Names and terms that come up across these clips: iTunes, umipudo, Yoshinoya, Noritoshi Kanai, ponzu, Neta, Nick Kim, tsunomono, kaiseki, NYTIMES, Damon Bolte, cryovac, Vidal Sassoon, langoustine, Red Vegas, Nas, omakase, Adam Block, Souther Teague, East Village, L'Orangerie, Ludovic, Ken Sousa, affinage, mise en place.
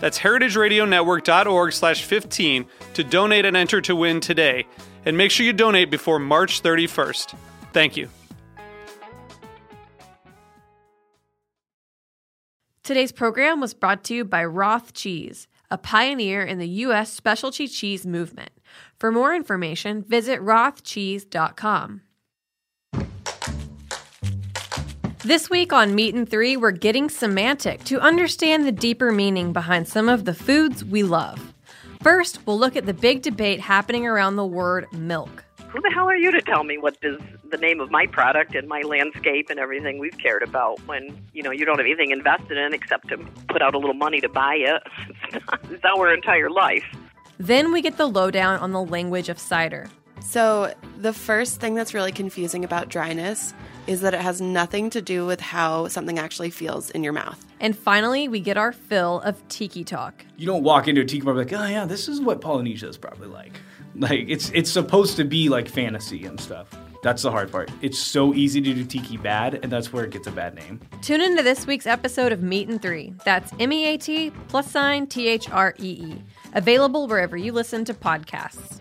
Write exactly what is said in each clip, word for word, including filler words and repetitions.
That's heritage radio network dot org slash fifteen to donate and enter to win today. And make sure you donate before March thirty-first. Thank you. Today's program was brought to you by Roth Cheese, a pioneer in the U S specialty cheese movement. For more information, visit roth cheese dot com. This week on Meat and Three, we're getting semantic to understand the deeper meaning behind some of the foods we love. First, we'll look at the big debate happening around the word milk. Who the hell are you to tell me what is the name of my product and my landscape and everything we've cared about when, you know, you don't have anything invested in except to put out a little money to buy it? It's our entire life. Then we get the lowdown on the language of cider. So the first thing that's really confusing about dryness is that it has nothing to do with how something actually feels in your mouth. And finally, we get our fill of tiki talk. You don't walk into a tiki bar and be like, oh yeah, this is what Polynesia is probably like. Like, it's it's supposed to be like fantasy and stuff. That's the hard part. It's so easy to do tiki bad, and that's where it gets a bad name. Tune into this week's episode of Meat and Three. That's M E A T plus sign T H R E E. Available wherever you listen to podcasts.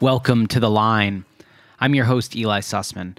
Welcome to The Line. I'm your host, Eli Sussman.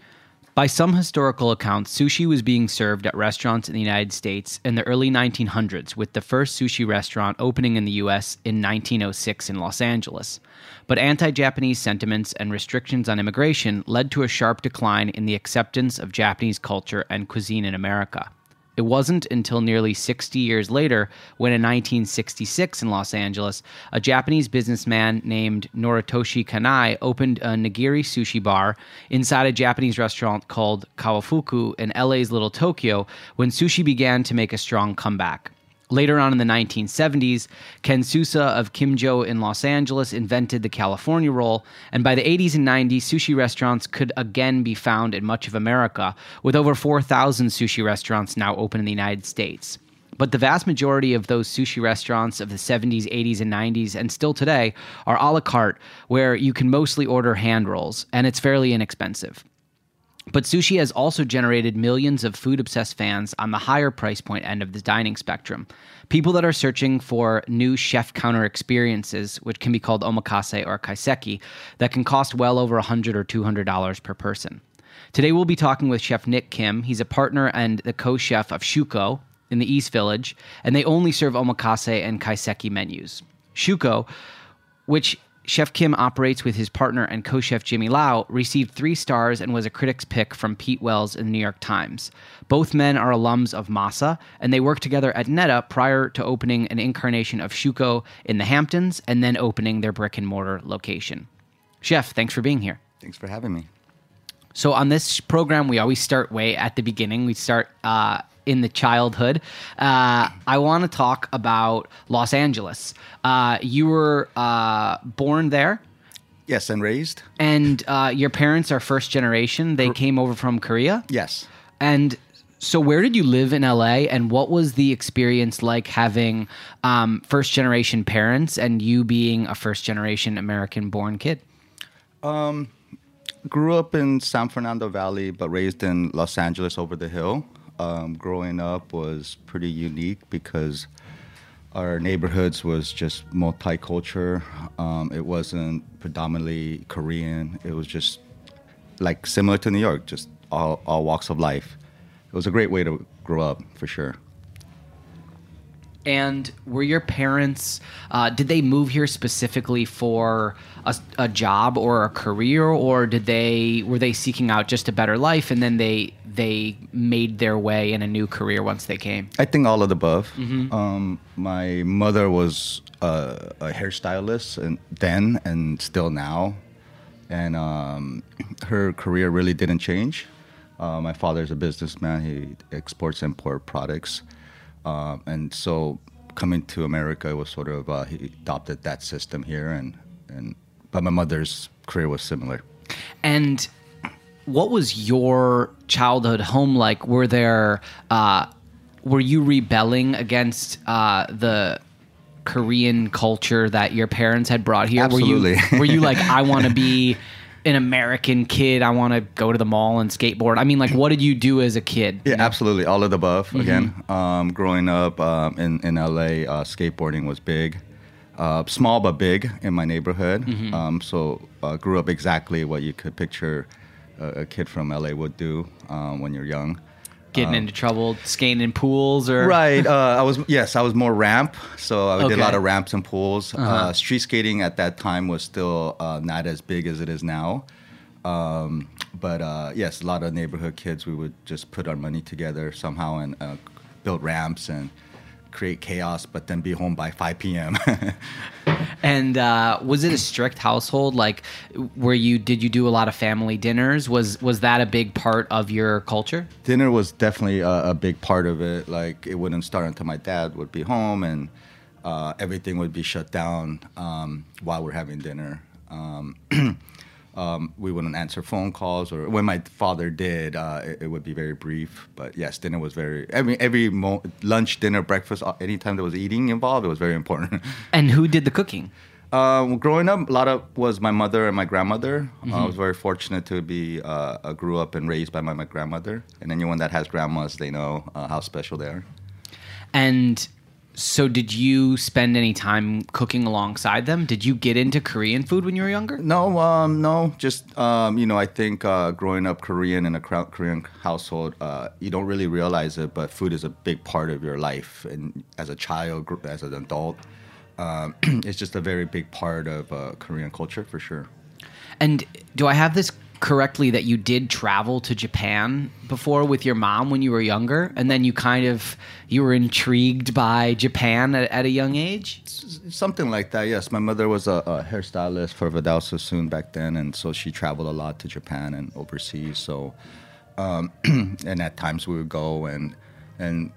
By some historical accounts, sushi was being served at restaurants in the United States in the early nineteen hundreds, with the first sushi restaurant opening in the U S in nineteen oh six in Los Angeles. But anti-Japanese sentiments and restrictions on immigration led to a sharp decline in the acceptance of Japanese culture and cuisine in America. It wasn't until nearly sixty years later when in nineteen sixty-six in Los Angeles, a Japanese businessman named Noritoshi Kanai opened a nigiri sushi bar inside a Japanese restaurant called Kawafuku in L A's Little Tokyo when sushi began to make a strong comeback. Later on in the nineteen seventies, Ken Sousa of Kinjo in Los Angeles invented the California roll, and by the eighties and nineties, sushi restaurants could again be found in much of America, with over four thousand sushi restaurants now open in the United States. But the vast majority of those sushi restaurants of the seventies, eighties, and nineties, and still today, are a la carte, where you can mostly order hand rolls, and it's fairly inexpensive. But sushi has also generated millions of food-obsessed fans on the higher price point end of the dining spectrum, people that are searching for new chef counter experiences, which can be called omakase or kaiseki, that can cost well over one hundred dollars or two hundred dollars per person. Today we'll be talking with Chef Nick Kim. He's a partner and the co-chef of Shuko in the East Village, and they only serve omakase and kaiseki menus. Shuko, which Chef Kim operates with his partner and co-chef Jimmy Lau, received three stars and was a critic's pick from Pete Wells in the New York Times. Both men are alums of Masa, and they worked together at Neta prior to opening an incarnation of Shuko in the Hamptons and then opening their brick-and-mortar location. Chef, thanks for being here. Thanks for having me. So on this program, we always start way at the beginning. We start uh, in the childhood. Uh, I want to talk about Los Angeles. Uh, you were uh, born there? Yes, and raised. And uh, your parents are first generation. They came over from Korea? Yes. And so where did you live in L A, and what was the experience like having um, first generation parents and you being a first generation American-born kid? Um. Grew up in San Fernando Valley, but raised in Los Angeles over the hill. Um, growing up was pretty unique because our neighborhoods was just multicultural. Um, it wasn't predominantly Korean. It was just like similar to New York, just all, all walks of life. It was a great way to grow up, for sure. And were your parents, uh, did they move here specifically for a, a job or a career, or did they were they seeking out just a better life, and then they they made their way in a new career once they came? I think all of the above. Mm-hmm. Um, my mother was uh, a hairstylist and then and still now, and um, her career really didn't change. Uh, my father's a businessman. He exports and imports products. Um, and so coming to America, it was sort of, uh, he adopted that system here. And, and but my mother's career was similar. And what was your childhood home like? Were there, uh, were you rebelling against uh, the Korean culture that your parents had brought here? Absolutely. Were you, were you like, I want to be an American kid, I want to go to the mall and skateboard? I mean, like, what did you do as a kid? Yeah, know? Absolutely. All of the above, mm-hmm. again. Um, growing up um, in, in L A, uh, skateboarding was big. Uh, small but big in my neighborhood. Mm-hmm. Um, so I uh, grew up exactly what you could picture a, a kid from L A would do um, when you're young. Getting um, into trouble, skating in pools or... Right. Uh, I was Yes, I was more ramp. So I okay. did a lot of ramps and pools. Uh-huh. Uh, street skating at that time was still uh, not as big as it is now. Um, but uh, yes, a lot of neighborhood kids, we would just put our money together somehow and uh, build ramps and create chaos, but then be home by five p.m. And uh, was it a strict household? Like, were you? Did you do a lot of family dinners? Was was that a big part of your culture? Dinner was definitely a, a big part of it. Like, it wouldn't start until my dad would be home, and uh, everything would be shut down um, while we're having dinner. Um, um, we wouldn't answer phone calls, or when my father did, uh, it, it would be very brief. But yes, dinner was very every every mo- lunch, dinner, breakfast, anytime there was eating involved, it was very important. And who did the cooking? Uh, well, growing up, a lot of was my mother and my grandmother. Mm-hmm. I was very fortunate to be uh, I grew up and raised by my, my grandmother. And anyone that has grandmas, they know uh, how special they are. And so did you spend any time cooking alongside them? Did you get into Korean food when you were younger? No, um, no. Just, um, you know, I think uh, growing up Korean in a Korean household, uh, you don't really realize it, but food is a big part of your life. And as a child, as an adult, um, it's just a very big part of uh, Korean culture for sure. And do I have this correctly that you did travel to Japan before with your mom when you were younger, and then you kind of you were intrigued by Japan at, at a young age? S- something like that, yes. My mother was a, a hairstylist for Vidal Sassoon back then, and so she traveled a lot to Japan and overseas. So, um, and at times we would go and and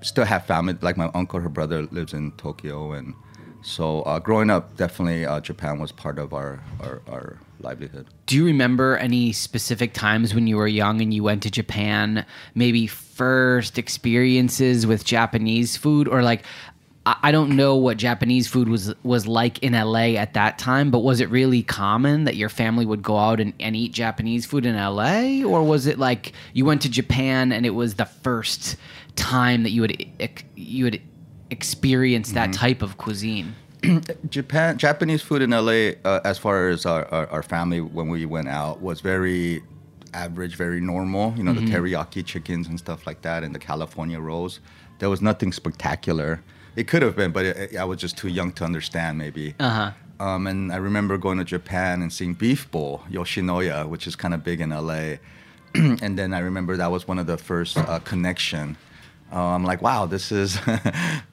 still have family. Like my uncle, her brother lives in Tokyo, and so uh, growing up, definitely uh, Japan was part of our our. our livelihood. Do you remember any specific times when you were young and you went to Japan, maybe first experiences with Japanese food? Or like, I don't know what Japanese food was was like in L A at that time, but was it really common that your family would go out and, and eat Japanese food in L A? Or was it like you went to Japan and it was the first time that you would you would experience that mm-hmm. type of cuisine? Japan, Japanese food in L A, uh, as far as our, our, our family, when we went out, was very average, very normal. You know, mm-hmm. the teriyaki chickens and stuff like that, and the California rolls. There was nothing spectacular. It could have been, but it, it, I was just too young to understand, maybe. Uh-huh. Um, and I remember going to Japan and seeing beef bowl, Yoshinoya, which is kind of big in L A. And then I remember that was one of the first uh, connection. Uh, I'm like, wow, this is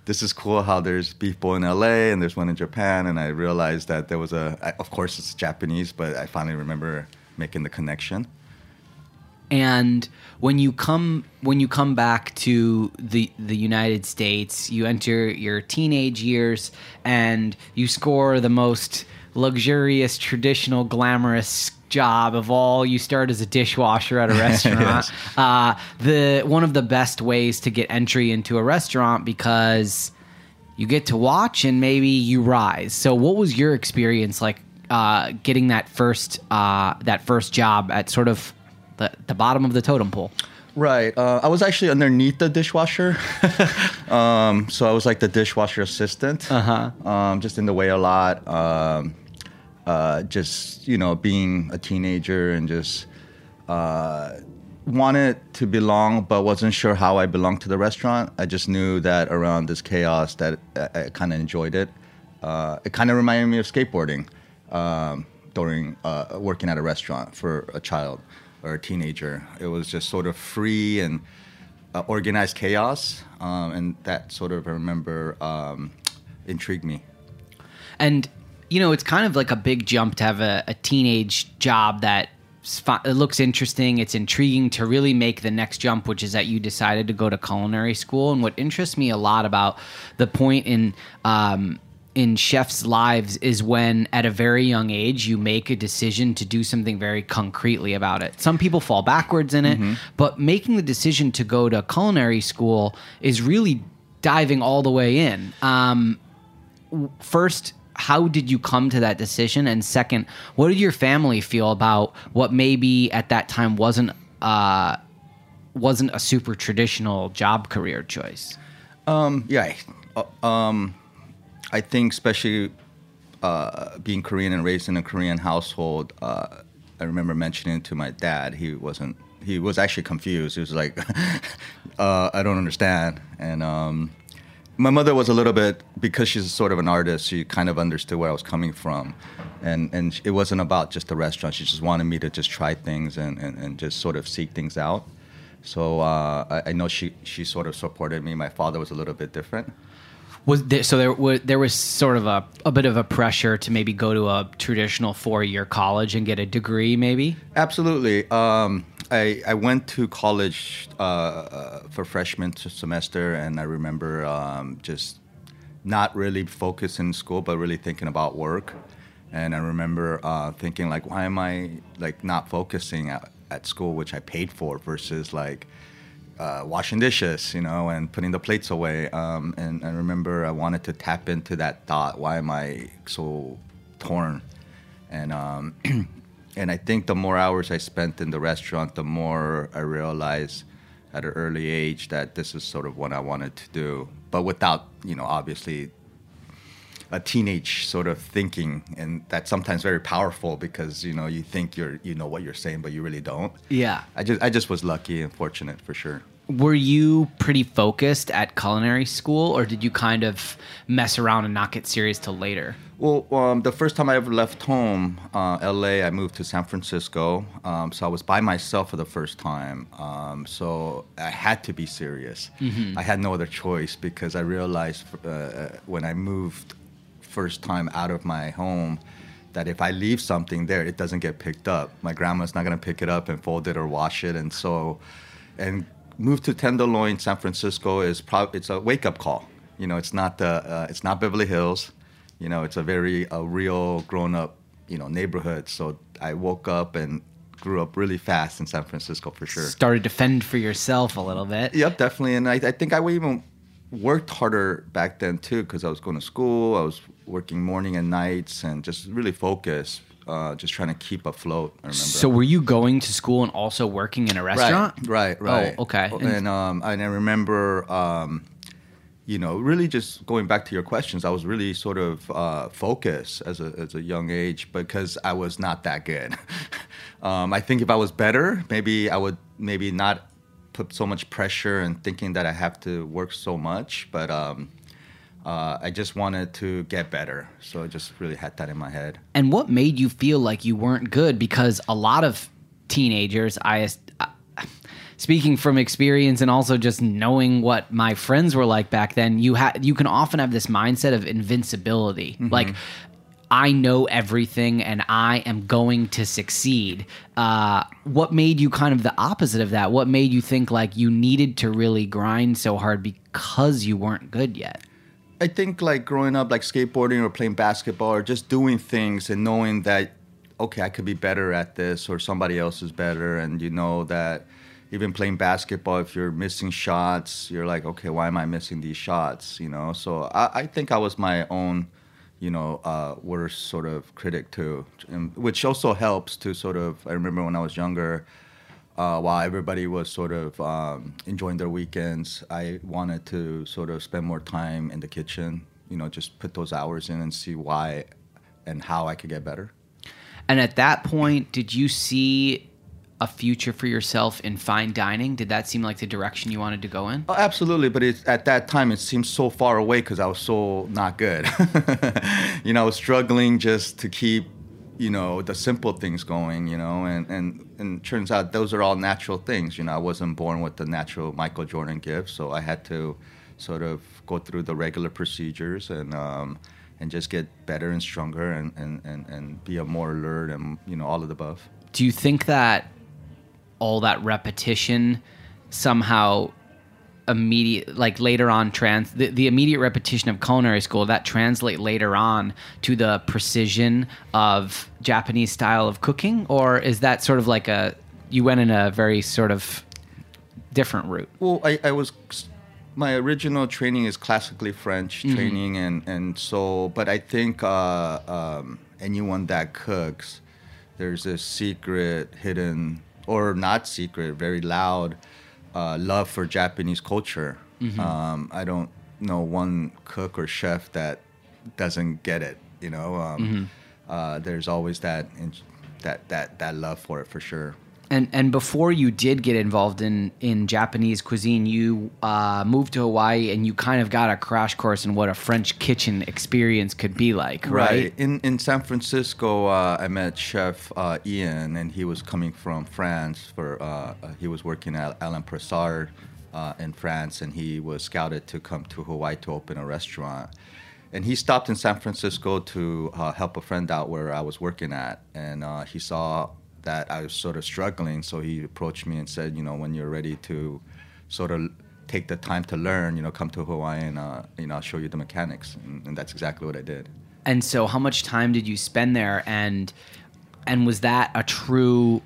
this is cool how there's beef bowl in L A and there's one in Japan. And I realized that there was a, I, of course, it's Japanese, but I finally remember making the connection. And when you come when you come back to the the United States, you enter your teenage years and you score the most luxurious, traditional, glamorous job of all. You start as a dishwasher at a restaurant. Yes. uh, the one of the best ways to get entry into a restaurant, because you get to watch and maybe you rise. So what was your experience like uh, getting that first uh, that first job at sort of the, the bottom of the totem pole? Right. Uh, I was actually underneath the dishwasher. um, so I was like the dishwasher assistant, uh-huh. um, just in the way a lot. Um, Uh, just, you know, being a teenager and just uh, wanted to belong, but wasn't sure how I belonged to the restaurant. I just knew that around this chaos that I, I kind of enjoyed it. Uh, it kind of reminded me of skateboarding um, during uh, working at a restaurant for a child or a teenager. It was just sort of free and uh, organized chaos, um, and that sort of, I remember, um, intrigued me. And, you know, it's kind of like a big jump to have a, a teenage job that it looks interesting, it's intriguing, to really make the next jump, which is that you decided to go to culinary school. And what interests me a lot about the point in um, in chefs' lives is when, at a very young age, you make a decision to do something very concretely about it. Some people fall backwards in it, mm-hmm. but making the decision to go to culinary school is really diving all the way in. Um, first, how did you come to that decision? And second, what did your family feel about what maybe at that time wasn't uh, wasn't a super traditional job career choice? Um, yeah, uh, um, I think especially uh, being Korean and raised in a Korean household, uh, I remember mentioning to my dad, he wasn't. He was actually confused. He was like, uh, "I don't understand," and. Um, My mother was a little bit, because she's sort of an artist, she kind of understood where I was coming from. And and it wasn't about just the restaurant. She just wanted me to just try things and, and, and just sort of seek things out. So uh, I, I know she, she sort of supported me. My father was a little bit different. Was there, so there was, there was sort of a, a bit of a pressure to maybe go to a traditional four-year college and get a degree maybe? Absolutely. Um, I, I went to college uh, for freshman semester, and I remember um, just not really focusing in school but really thinking about work. And I remember uh, thinking, like, why am I, like, not focusing at, at school, which I paid for, versus, like, Uh, washing dishes, you know, and putting the plates away. Um, and I remember I wanted to tap into that thought. Why am I so torn? And um, and I think the more hours I spent in the restaurant, the more I realized at an early age that this is sort of what I wanted to do. But without, you know, obviously a teenage sort of thinking, and that's sometimes very powerful because, you know, you think you're, you know what you're saying, but you really don't. Yeah. I just I just was lucky and fortunate for sure. Were you pretty focused at culinary school, or did you kind of mess around and not get serious till later? Well, um, the first time I ever left home, uh, L A, I moved to San Francisco. Um, so I was by myself for the first time. Um, so I had to be serious. Mm-hmm. I had no other choice because I realized uh, when I moved first time out of my home that if I leave something there, it doesn't get picked up. My grandma's not going to pick it up and fold it or wash it. And so, and move to Tenderloin, San Francisco is probably, it's a wake up call. You know, it's not the, uh, it's not Beverly Hills, you know, it's a very, a real grown up, you know, neighborhood. So I woke up and grew up really fast in San Francisco for sure. Started to fend for yourself a little bit. Yep, definitely. And I, I think I would even worked harder back then too, because I was going to school, I was working morning and nights, and just really focused, uh, just trying to keep afloat, I remember. So were you going to school and also working in a restaurant? Right, right, right. Oh, okay. And, um, and I remember, um, you know, really just going back to your questions, I was really sort of uh, focused as a, as a young age because I was not that good. um, I think if I was better, maybe I would maybe not put so much pressure and thinking that I have to work so much, but um, uh, I just wanted to get better. So I just really had that in my head. And what made you feel like you weren't good? Because a lot of teenagers, I, uh, speaking from experience and also just knowing what my friends were like back then, you ha- you can often have this mindset of invincibility. Mm-hmm. Like, I know everything and I am going to succeed. Uh, what made you kind of the opposite of that? What made you think like you needed to really grind so hard because you weren't good yet? I think like growing up, like skateboarding or playing basketball or just doing things and knowing that, okay, I could be better at this or somebody else is better. And you know that even playing basketball, if you're missing shots, you're like, okay, why am I missing these shots? You know, so I, I think I was my own, you know, uh, worst sort of critic too, and, which also helps to sort of, I remember when I was younger, uh, while everybody was sort of um, enjoying their weekends, I wanted to sort of spend more time in the kitchen, you know, just put those hours in and see why and how I could get better. And at that point, did you see a future for yourself in fine dining? Did that seem like the direction you wanted to go in? Oh, absolutely. But it's, at that time, it seemed so far away because I was so not good. you know, I was struggling just to keep, you know, the simple things going, you know, and, and, and it turns out those are all natural things. You know, I wasn't born with the natural Michael Jordan gift, so I had to sort of go through the regular procedures and um, and just get better and stronger and, and, and, and be a more alert and, you know, all of the above. Do you think that all that repetition somehow immediate, like later on, trans the, the immediate repetition of culinary school, that translate later on to the precision of Japanese style of cooking? Or is that sort of like a, you went in a very sort of different route? Well, I, I was, my original training is classically French mm-hmm. training. And, and so, but I think uh, um, anyone that cooks, there's a secret hidden or not secret, very loud Uh, love for Japanese culture. Mm-hmm. Um, I don't know one cook or chef that doesn't get it. You know, um, mm-hmm. uh, there's always that that that that love for it for sure. And and before you did get involved in, in Japanese cuisine, you uh, moved to Hawaii and you kind of got a crash course in what a French kitchen experience could be like, right? Right. In, in San Francisco, uh, I met Chef uh, Ian, and he was coming from France. For uh, he was working at Alain Passard uh, in France, and he was scouted to come to Hawaii to open a restaurant. And he stopped in San Francisco to uh, help a friend out where I was working at, and uh, he saw that I was sort of struggling, so he approached me and said, you know, when you're ready to sort of take the time to learn, you know, come to Hawaii and, uh, you know, I'll show you the mechanics. And, and that's exactly what I did. And so how much time did you spend there? And and was that a true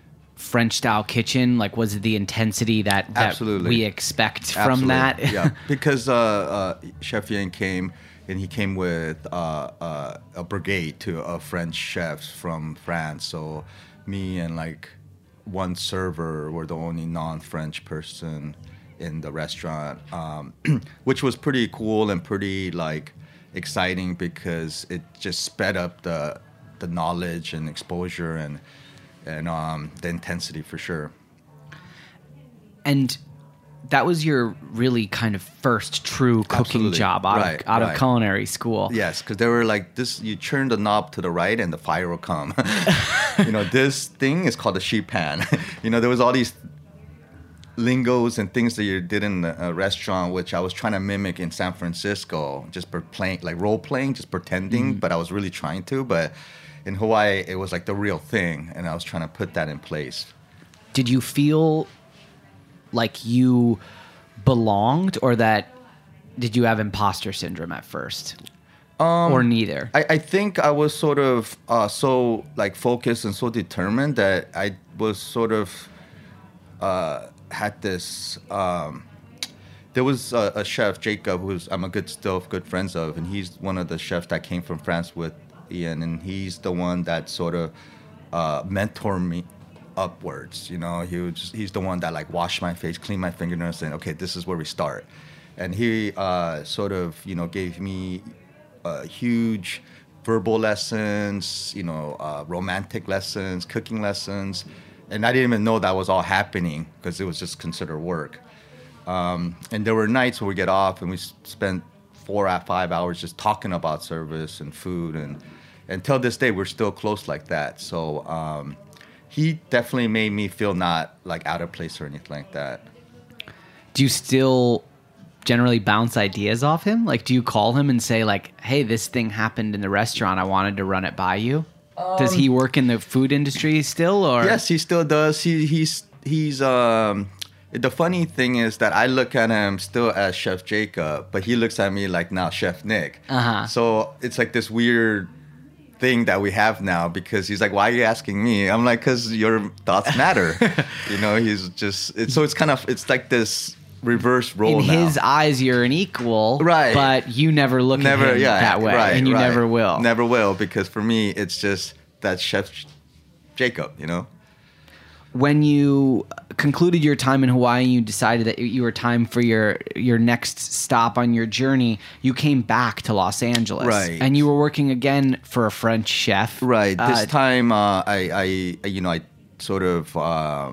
French-style kitchen? Like, was it the intensity that, that we expect Absolutely. From that? Yeah, because uh, uh, Chef Yang came, and he came with uh, uh, a brigade to uh, French chefs from France, so me and like one server were the only non-French person in the restaurant, um, which was pretty cool and pretty like exciting because it just sped up the the knowledge and exposure and and um, the intensity for sure. And that was your really kind of first true cooking Absolutely. Job out, right, of, out right. of culinary school. Yes, because they were like, this, you turn the knob to the right and the fire will come. you know, this thing is called a sheet pan. you know, there was all these lingos and things that you did in a restaurant, which I was trying to mimic in San Francisco, just per playing, like role playing, just pretending, mm-hmm. but I was really trying to. But in Hawaii, it was like the real thing, and I was trying to put that in place. Did you feel like you belonged, or that did you have imposter syndrome at first, um, or neither? I, I think I was sort of uh, so like focused and so determined that I was sort of uh, had this. Um, there was a, a chef Jacob, who I'm a good still good friends of, and he's one of the chefs that came from France with Ian, and he's the one that sort of uh, mentored me upwards, you know. He was just, he's the one that like washed my face, cleaned my fingernails, and okay, this is where we start. And he uh, sort of, you know, gave me uh, huge verbal lessons, you know, uh, romantic lessons, cooking lessons, and I didn't even know that was all happening because it was just considered work. Um, and there were nights where we get off and we spent four or five hours just talking about service and food, and until this day we're still close like that. So. Um, He definitely made me feel not like out of place or anything like that. Do you still generally bounce ideas off him? Like, do you call him and say like, hey, this thing happened in the restaurant, I wanted to run it by you? Um, does he work in the food industry still? Or yes, he still does. He he's he's um the funny thing is that I look at him still as Chef Jacob, but he looks at me like now Chef Nick. Uh-huh. So it's like this weird thing that we have now, because he's like, why are you asking me? I'm like, because your thoughts matter. you know, he's just, it's, so it's kind of, it's like this reverse role in now. In his eyes, you're an equal, right? But you never look never, at him yeah, that way, right, and you right. never will. Never will, because for me, it's just that Chef Jacob, you know? When you concluded your time in Hawaii, you decided that you were time for your your next stop on your journey. You came back to Los Angeles, right? And you were working again for a French chef, right? This uh, time, uh, I, I, you know, I sort of um,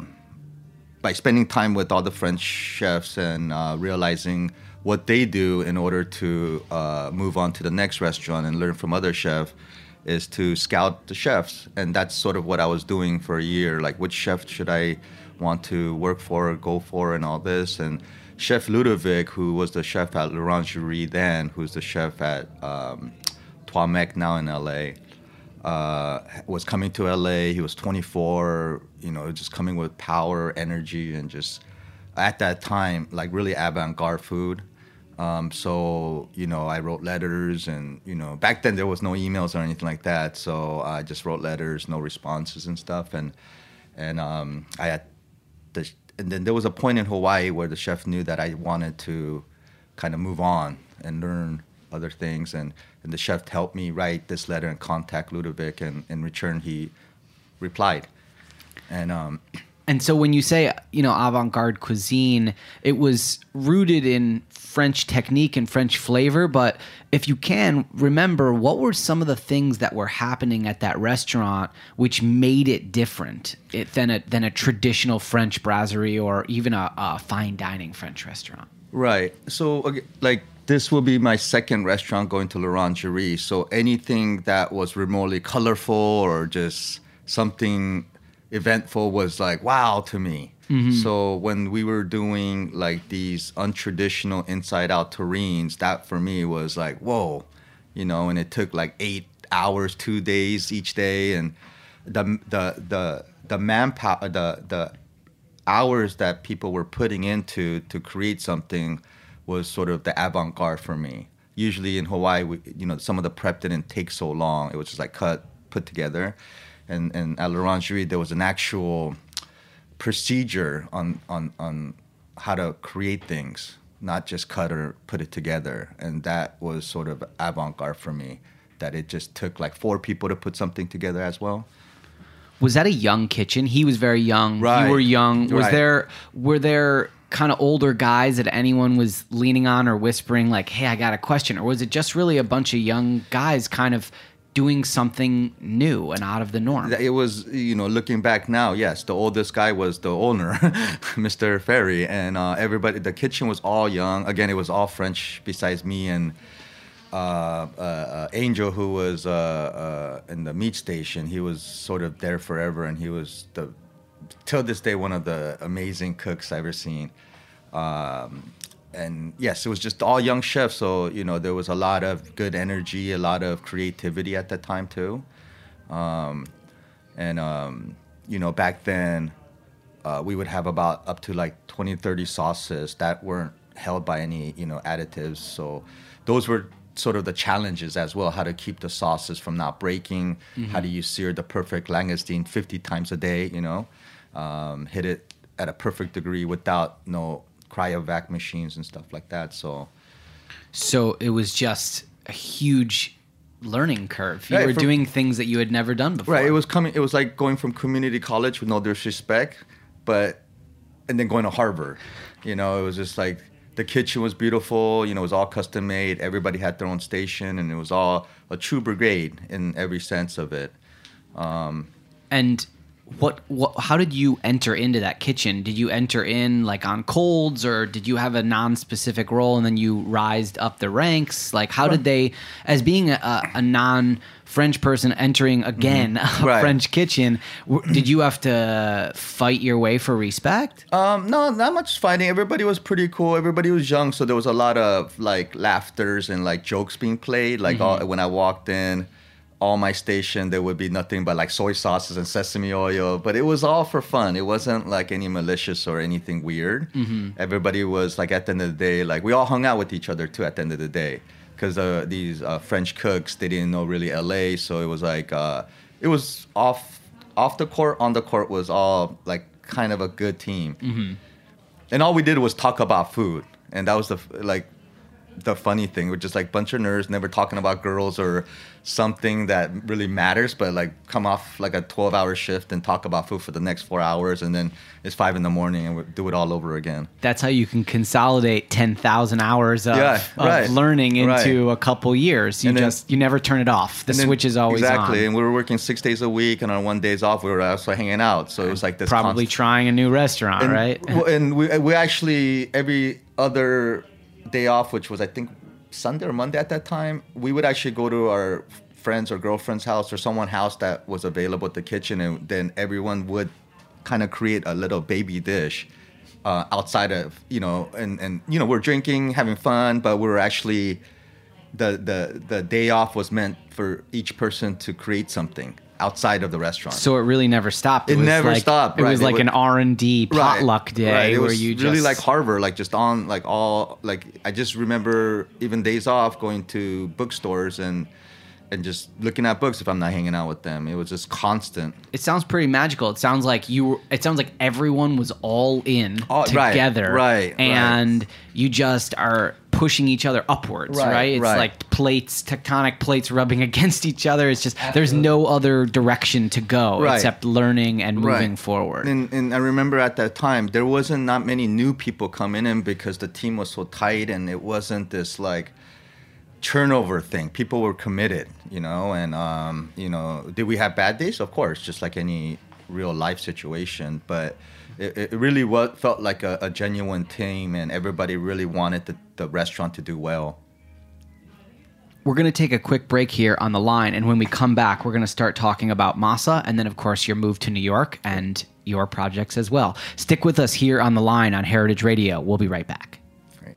by spending time with all the French chefs and uh, realizing what they do in order to uh, move on to the next restaurant and learn from other chefs is to scout the chefs. And that's sort of what I was doing for a year. Like, which chef should I want to work for or go for and all this? And Chef Ludovic, who was the chef at L'Orangerie then, who's the chef at um, Trois Mec now in L A, uh, was coming to L A. He was twenty-four, you know, just coming with power, energy, and just at that time, like really avant-garde food. Um, so, you know, I wrote letters and, you know, back then there was no emails or anything like that. So I just wrote letters, no responses and stuff. And and um, I had the, and then there was a point in Hawaii where the chef knew that I wanted to kind of move on and learn other things. And, and the chef helped me write this letter and contact Ludovic. And in return, he replied. And um, and so when you say, you know, avant-garde cuisine, it was rooted in French technique and French flavor. But if you can remember, what were some of the things that were happening at that restaurant which made it different than a, than a traditional French brasserie or even a, a fine dining French restaurant? Right. So, like, this will be my second restaurant going to L'Orangerie. So anything that was remotely colorful or just something eventful was like, wow, to me. Mm-hmm. So when we were doing like these untraditional inside out terrines, that for me was like, whoa, you know, and it took like eight hours, two days each day. And the, the, the, the manpower, the, the hours that people were putting into to create something was sort of the avant-garde for me. Usually in Hawaii, we, you know, some of the prep didn't take so long. It was just like cut, put together. And, and at L'Orangerie, there was an actual procedure on, on on how to create things, not just cut or put it together. And that was sort of avant-garde for me, that it just took like four people to put something together as well. Was that a young kitchen? He was very young. Right. You were young. Was right. there were there kind of older guys that anyone was leaning on or whispering like, hey, I got a question? Or was it just really a bunch of young guys kind of doing something new and out of the norm? It was, you know, looking back now, yes, the oldest guy was the owner, Mister Ferry, and uh, everybody, the kitchen was all young. Again, it was all French besides me and uh, uh, Angel, who was uh, uh, in the meat station. He was sort of there forever, and he was, the till this day, one of the amazing cooks I've ever seen. Um, And yes, it was just all young chefs. So, you know, there was a lot of good energy, a lot of creativity at that time, too. Um, and, um, you know, back then, uh, we would have about up to like twenty, thirty sauces that weren't held by any, you know, additives. So those were sort of the challenges as well, how to keep the sauces from not breaking. Mm-hmm. How do you sear the perfect langoustine fifty times a day, you know, um, hit it at a perfect degree without no cryovac machines and stuff like that. So so it was just a huge learning curve. You right, were from, doing things that you had never done before. Right. It was coming. It was like going from community college, with no disrespect, but and then going to Harvard. You know, it was just like the kitchen was beautiful. You know, it was all custom made. Everybody had their own station, and it was all a true brigade in every sense of it. Um, and. What, what? How did you enter into that kitchen? Did you enter in like on colds, or did you have a non-specific role and then you rised up the ranks? Like, how did they, as being a, a non-French person entering again mm-hmm. a right. French kitchen, did you have to fight your way for respect? Um, no, not much fighting. Everybody was pretty cool. Everybody was young, so there was a lot of like laughters and like jokes being played. Like mm-hmm. all, when I walked in. All my station, there would be nothing but like soy sauces and sesame oil, but it was all for fun. It wasn't like any malicious or anything weird. Mm-hmm. Everybody was like, at the end of the day, like we all hung out with each other too at the end of the day, because uh, these uh, French cooks, they didn't know really L A, so it was like uh, it was off off the court, on the court was all like kind of a good team, mm-hmm. and all we did was talk about food, and that was the like the funny thing. We're just like a bunch of nerds never talking about girls or something that really matters, but like come off like a twelve-hour shift and talk about food for the next four hours, and then it's five in the morning and we do it all over again. That's how you can consolidate ten thousand hours of, yeah, of right. learning into right. a couple years. You and just then, you never turn it off. The switch then, is always exactly. on. Exactly, and we were working six days a week, and on one day's off, we were also hanging out. So it was like this probably constant. Trying a new restaurant, and, right? Well, and we we actually every other day off, which was I think Sunday or Monday at that time, we would actually go to our friends or girlfriend's house or someone's house that was available at the kitchen, and then everyone would kind of create a little baby dish uh, outside of, you know, and, and you know, we're drinking, having fun, but we were actually, the, the, the day off was meant for each person to create something outside of the restaurant. So it really never stopped. It, it never like, stopped. It right. was it like would, an R and D potluck right, day right. It where was you just really like Harvard, like just on like all like I just remember even days off going to bookstores and and just looking at books if I'm not hanging out with them. It was just constant. It sounds pretty magical. It sounds like you were, it sounds like everyone was all in all, together. Right. right and right. you just are pushing each other upwards, right? right? It's right. like plates, tectonic plates rubbing against each other. It's just Absolutely. There's no other direction to go right. except learning and moving right. forward. And, and I remember at that time there wasn't not many new people coming in because the team was so tight and it wasn't this like turnover thing. People were committed, you know. And um, you know, did we have bad days? Of course, just like any real life situation, but. It, it really was, felt like a, a genuine team, and everybody really wanted the, the restaurant to do well. We're going to take a quick break here on The Line, and when we come back, we're going to start talking about Masa, and then, of course, your move to New York and your projects as well. Stick with us here on The Line on Heritage Radio. We'll be right back. Right.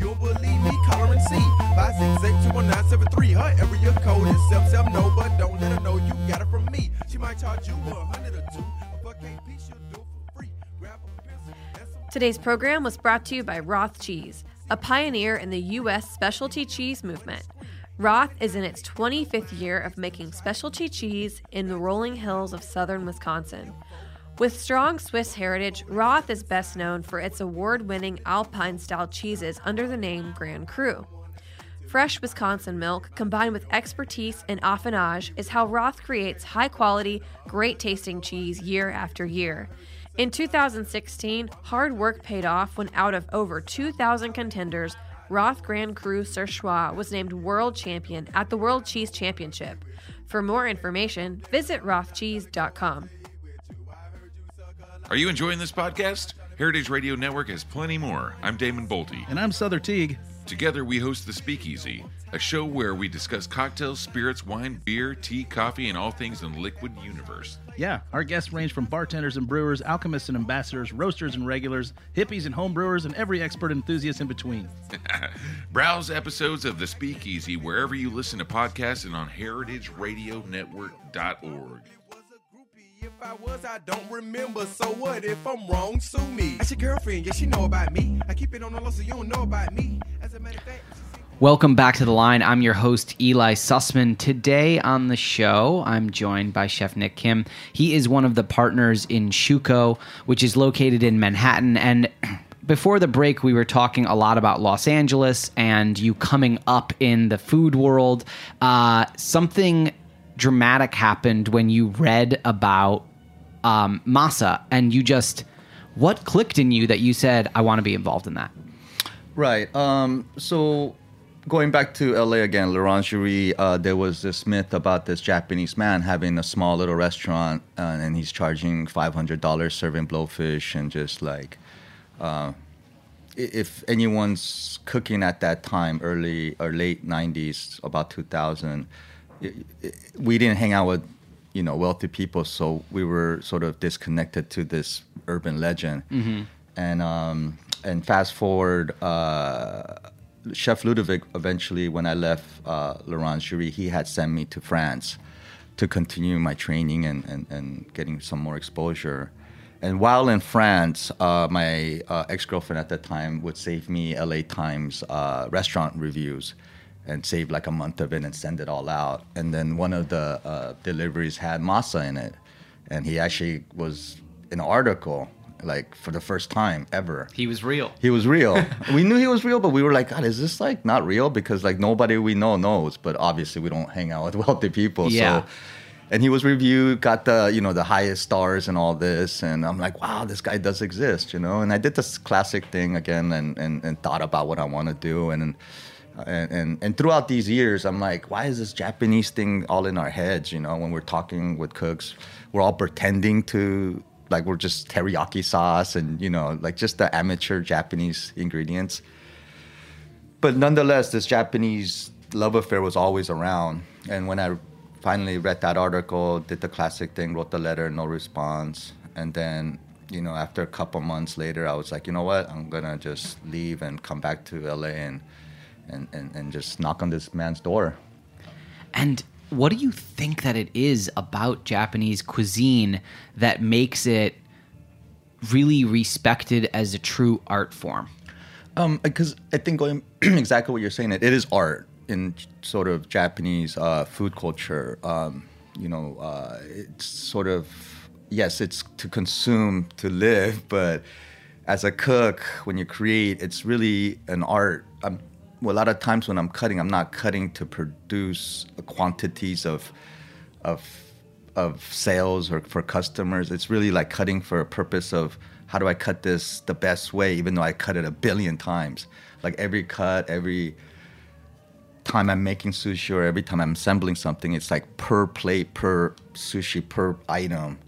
You'll believe me, color and C. five six eight two one nine seven three. Her area code is seven seven. No, but don't let her know you got it from me. She might charge you one hundred or two. Today's program was brought to you by Roth Cheese, a pioneer in the U S specialty cheese movement. Roth is in its twenty-fifth year of making specialty cheese in the rolling hills of southern Wisconsin. With strong Swiss heritage, Roth is best known for its award-winning Alpine-style cheeses under the name Grand Cru. Fresh Wisconsin milk combined with expertise and affinage is how Roth creates high-quality, great-tasting cheese year after year. In two thousand sixteen, hard work paid off when out of over two thousand contenders, Roth Grand Cru Sur Choix was named world champion at the World Cheese Championship. For more information, visit roth cheese dot com. Are you enjoying this podcast? Heritage Radio Network has plenty more. I'm Damon Bolte. And I'm Souther Teague. Together we host The Speakeasy, a show where we discuss cocktails, spirits, wine, beer, tea, coffee, and all things in the liquid universe. Yeah, our guests range from bartenders and brewers, alchemists and ambassadors, roasters and regulars, hippies and homebrewers, and every expert enthusiast in between. Browse episodes of The Speakeasy wherever you listen to podcasts and on heritage radio network dot org. If I was, I don't remember, so what if I'm wrong, sue me. That's your girlfriend, yeah, she know about me. I keep it on the low so you don't know about me. As a matter of fact... Welcome back to The Line. I'm your host, Eli Sussman. Today on the show, I'm joined by Chef Nick Kim. He is one of the partners in Shuko, which is located in Manhattan. And before the break, we were talking a lot about Los Angeles and you coming up in the food world. Uh, something dramatic happened when you read about um, Masa, and you just, what clicked in you that you said, I want to be involved in that? Right. Um, so... Going back to L A again, L'Orangerie, uh, there was this myth about this Japanese man having a small little restaurant uh, and he's charging five hundred dollars serving blowfish and just like, uh, if anyone's cooking at that time, early or late nineties, about two thousand, it, it, we didn't hang out with, you know, wealthy people. So we were sort of disconnected to this urban legend. Mm-hmm. And, um, and fast forward, uh, Chef Ludovic, eventually, when I left uh, L'Orangerie, he had sent me to France to continue my training and, and, and getting some more exposure. And while in France, uh, my uh, ex-girlfriend at that time would save me L A Times uh, restaurant reviews and save like a month of it and send it all out. And then one of the uh, deliveries had Masa in it. And he actually was an article like for the first time ever. He was real. He was real. We knew he was real, but we were like, God, is this like not real? Because like nobody we know knows, but obviously we don't hang out with wealthy people. Yeah. So, and he was reviewed, got the, you know, the highest stars and all this. And I'm like, wow, this guy does exist, you know? And I did this classic thing again and, and, and thought about what I want to do. And, and and and throughout these years, I'm like, why is this Japanese thing all in our heads, you know? When we're talking with cooks, we're all pretending to, like, we're just teriyaki sauce and, you know, like just the amateur Japanese ingredients. But nonetheless, this Japanese love affair was always around. And when I finally read that article, did the classic thing, wrote the letter, no response. And then, you know, after a couple months later, I was like, you know what? I'm going to just leave and come back to L A and, and, and, and just knock on this man's door. And what do you think that it is about Japanese cuisine that makes it really respected as a true art form? Um, because I think going exactly what you're saying, it, it is art. In sort of Japanese uh, food culture, um, you know, uh, it's sort of, yes, it's to consume, to live, but as a cook, when you create, it's really an art. I'm, well, a lot of times when I'm cutting, I'm not cutting to produce quantities of, of, of sales or for customers. It's really like cutting for a purpose of how do I cut this the best way, even though I cut it a billion times. Like every cut, every time I'm making sushi or every time I'm assembling something, it's like per plate, per sushi, per item.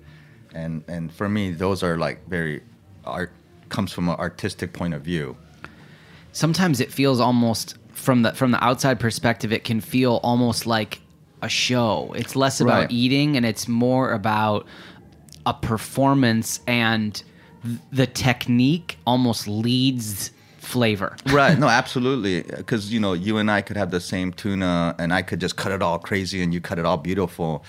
And and for me, those are like very art, comes from an artistic point of view. Sometimes it feels almost from the from the outside perspective, it can feel almost like a show. It's less about right. eating and it's more about a performance, and th- the technique almost leads flavor. Right. No, absolutely. Because, you know, you and I could have the same tuna and I could just cut it all crazy and you cut it all beautiful.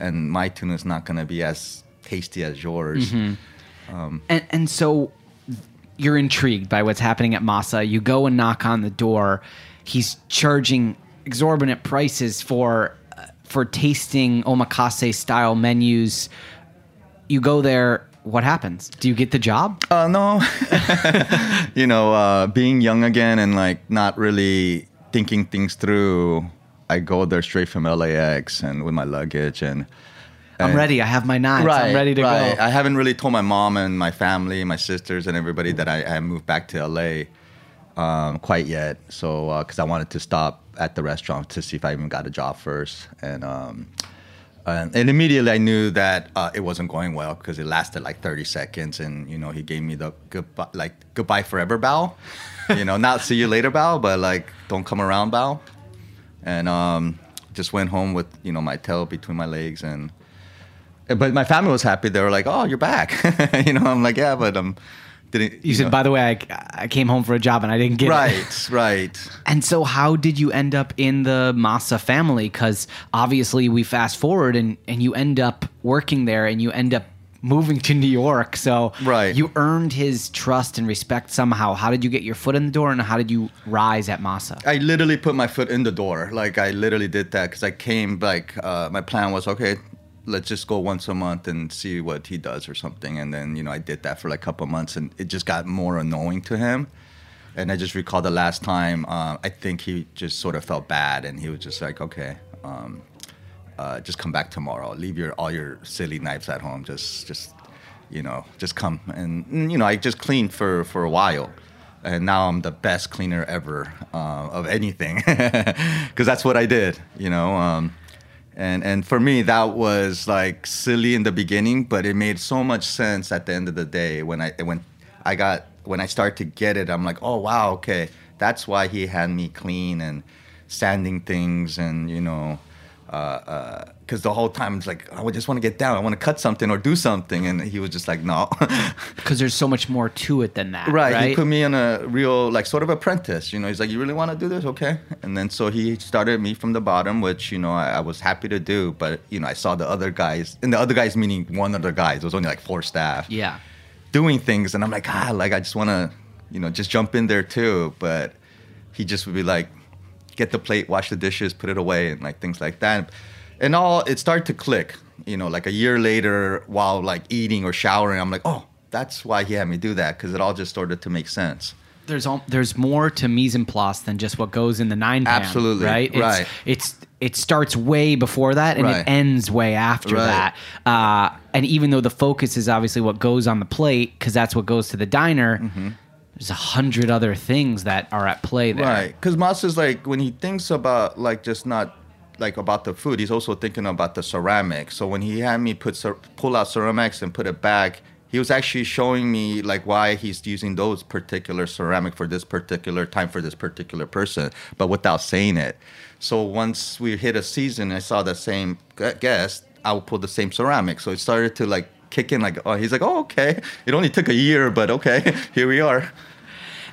And my tuna is not going to be as tasty as yours. Mm-hmm. Um, and, and so you're intrigued by what's happening at Masa. You go and knock on the door. He's charging exorbitant prices for, uh, for tasting omakase style menus. You go there. What happens? Do you get the job? Uh, no. you know, uh, being young again and like not really thinking things through, I go there straight from L A X and with my luggage. And, and I'm ready. I have my knives. Right, I'm ready to right. go. I haven't really told my mom and my family, my sisters and everybody that I, I moved back to L A um, quite yet. So, uh, because I wanted to stop at the restaurant to see if I even got a job first. And, um, And, and immediately I knew that uh, it wasn't going well because it lasted like thirty seconds, and you know he gave me the goodbye, like goodbye forever bow, you know, not see you later bow, but like don't come around bow, and um, just went home with you know my tail between my legs, and but my family was happy. They were like, oh, you're back, you know. I'm like, yeah, but um, didn't you, you said know. By the way, I I came home for a job and I didn't get right, it. Right, right. And so, how did you end up in the Masa family? Because obviously, we fast forward and, and you end up working there, and you end up moving to New York. So, right. you earned his trust and respect somehow. How did you get your foot in the door, and how did you rise at Masa? I literally put my foot in the door. Like I literally did that because I came. Like uh, my plan was okay. Let's just go once a month and see what he does or something. And then, you know, I did that for like a couple of months and it just got more annoying to him. And I just recall the last time, uh, I think he just sort of felt bad and he was just like, okay, um, uh, just come back tomorrow. Leave your all your silly knives at home. Just, just you know, just come. And, you know, I just cleaned for, for a while. And now I'm the best cleaner ever uh, of anything because that's what I did, you know. Um, And and for me, that was like silly in the beginning, but it made so much sense at the end of the day. When I when I got when I start to get it, I'm like, oh wow, okay, that's why he had me clean and sanding things, and you know, because uh, uh, the whole time it's like I just want to get down, I want to cut something or do something, and he was just like, no, because there's so much more to it than that, right? right? He put me in a real like sort of apprentice, you know. He's like, you really want to do this, okay? And then so he started me from the bottom, which you know I, I was happy to do, but you know I saw the other guys, and the other guys meaning one other guy. There was only like four staff, yeah, doing things, and I'm like, ah, like I just want to, you know, just jump in there too, but he just would be like, get the plate, wash the dishes, put it away, and like things like that. And all it started to click, you know, like a year later while like eating or showering, I'm like, oh, that's why he had me do that, because it all just started to make sense. There's all, there's more to mise en place than just what goes in the nine pan. Absolutely. Right? It's, right. It's, it starts way before that, and right. it ends way after right. that. Uh, and even though the focus is obviously what goes on the plate, because that's what goes to the diner, mm-hmm. there's a hundred other things that are at play there. Right. Because Masa's like, when he thinks about like just not like about the food, he's also thinking about the ceramics. So when he had me put pull out ceramics and put it back, he was actually showing me like why he's using those particular ceramic for this particular time for this particular person, but without saying it. So once we hit a season, I saw the same guest, I would pull the same ceramic. So it started to like kick in, like, oh, he's like, oh, okay. It only took a year, but okay, here we are.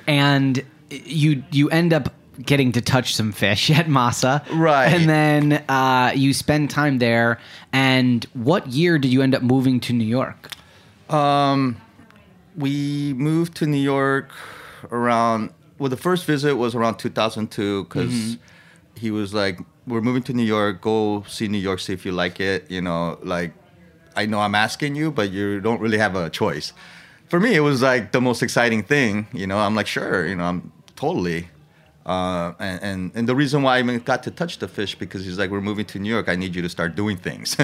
And you you end up getting to touch some fish at Masa. Right. And then uh, you spend time there. And what year did you end up moving to New York? Um, we moved to New York around, well, the first visit was around two thousand two, because mm-hmm. he was like, we're moving to New York, go see New York, see if you like it. You know, like, I know I'm asking you, but you don't really have a choice. For me, it was like the most exciting thing. You know, I'm like, sure, you know, I'm totally. Uh, and, and, and the reason why I even got to touch the fish, because he's like, we're moving to New York. I need you to start doing things,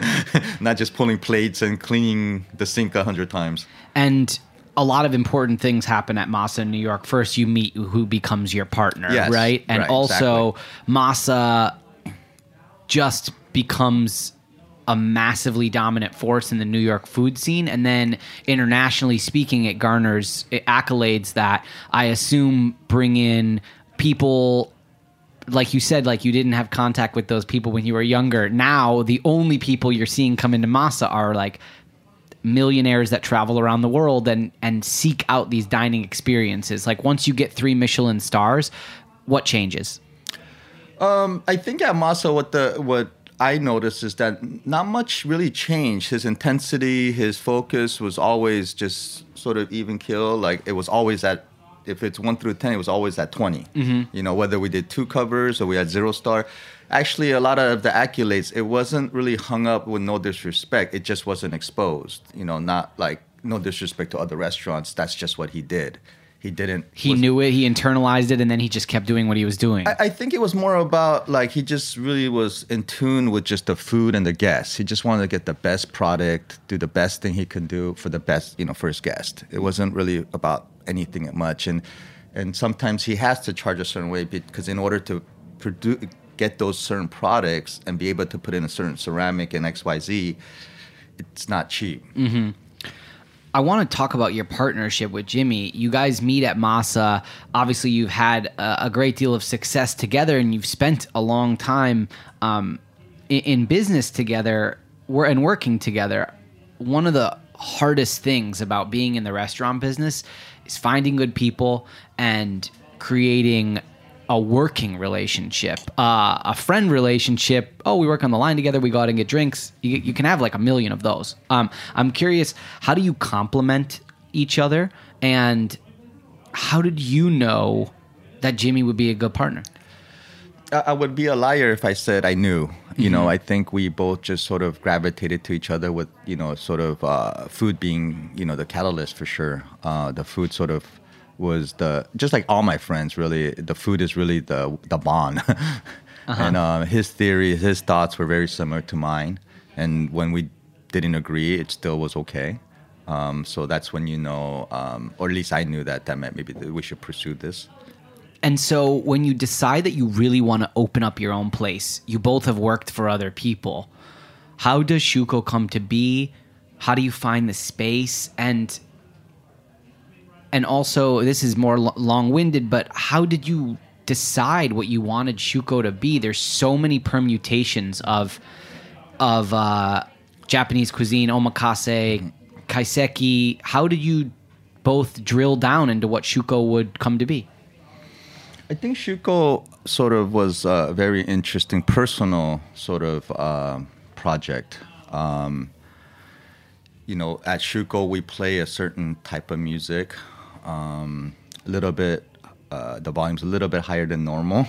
not just pulling plates and cleaning the sink a hundred times. And a lot of important things happen at Masa in New York. First, you meet who becomes your partner, yes, right? And right, also, exactly. Masa just becomes a massively dominant force in the New York food scene. And then internationally speaking, it garners accolades that I assume bring in people, like you said, like you didn't have contact with those people when you were younger. Now, the only people you're seeing come into Masa are like millionaires that travel around the world and, and seek out these dining experiences. Like, once you get three Michelin stars, what changes? Um, I think at Masa, what the what I noticed is that not much really changed. His intensity, his focus was always just sort of even keel. Like, it was always at, if it's one through ten, it was always at twenty. Mm-hmm. You know, whether we did two covers or we had zero star. Actually, a lot of the accolades, it wasn't really hung up with no disrespect. It just wasn't exposed. You know, not like, no disrespect to other restaurants. That's just what he did. He didn't. He knew it. He internalized it. And then he just kept doing what he was doing. I, I think it was more about like he just really was in tune with just the food and the guests. He just wanted to get the best product, do the best thing he could do for the best, you know, for his guest. It wasn't really about anything much. And and sometimes he has to charge a certain way because in order to produce, get those certain products and be able to put in a certain ceramic and X Y Z, it's not cheap. Mm-hmm. I want to talk about your partnership with Jimmy. You guys meet at Masa. Obviously, you've had a, a great deal of success together, and you've spent a long time um, in, in business together and working together. One of the hardest things about being in the restaurant business is finding good people and creating a working relationship, uh, a friend relationship. Oh, we work on the line together. We go out and get drinks. You, you can have like a million of those. Um, I'm curious, how do you complement each other? And how did you know that Jimmy would be a good partner? I would be a liar if I said I knew. You mm-hmm. know, I think we both just sort of gravitated to each other with, you know, sort of uh, food being, you know, the catalyst for sure. Uh, the food sort of was the, just like all my friends really, the food is really the the bond. uh-huh. And uh, his theory, his thoughts were very similar to mine. And when we didn't agree, it still was okay. Um, so that's when you know, um, or at least I knew that that meant maybe we should pursue this. And so when you decide that you really want to open up your own place, you both have worked for other people. How does Shuko come to be? How do you find the space? And and also, this is more l- long-winded, but how did you decide what you wanted Shuko to be? There's so many permutations of of uh, Japanese cuisine, omakase, kaiseki. How did you both drill down into what Shuko would come to be? I think Shuko sort of was a very interesting personal sort of uh, project. Um, you know, at Shuko, we play a certain type of music, um, a little bit, uh, the volume's a little bit higher than normal.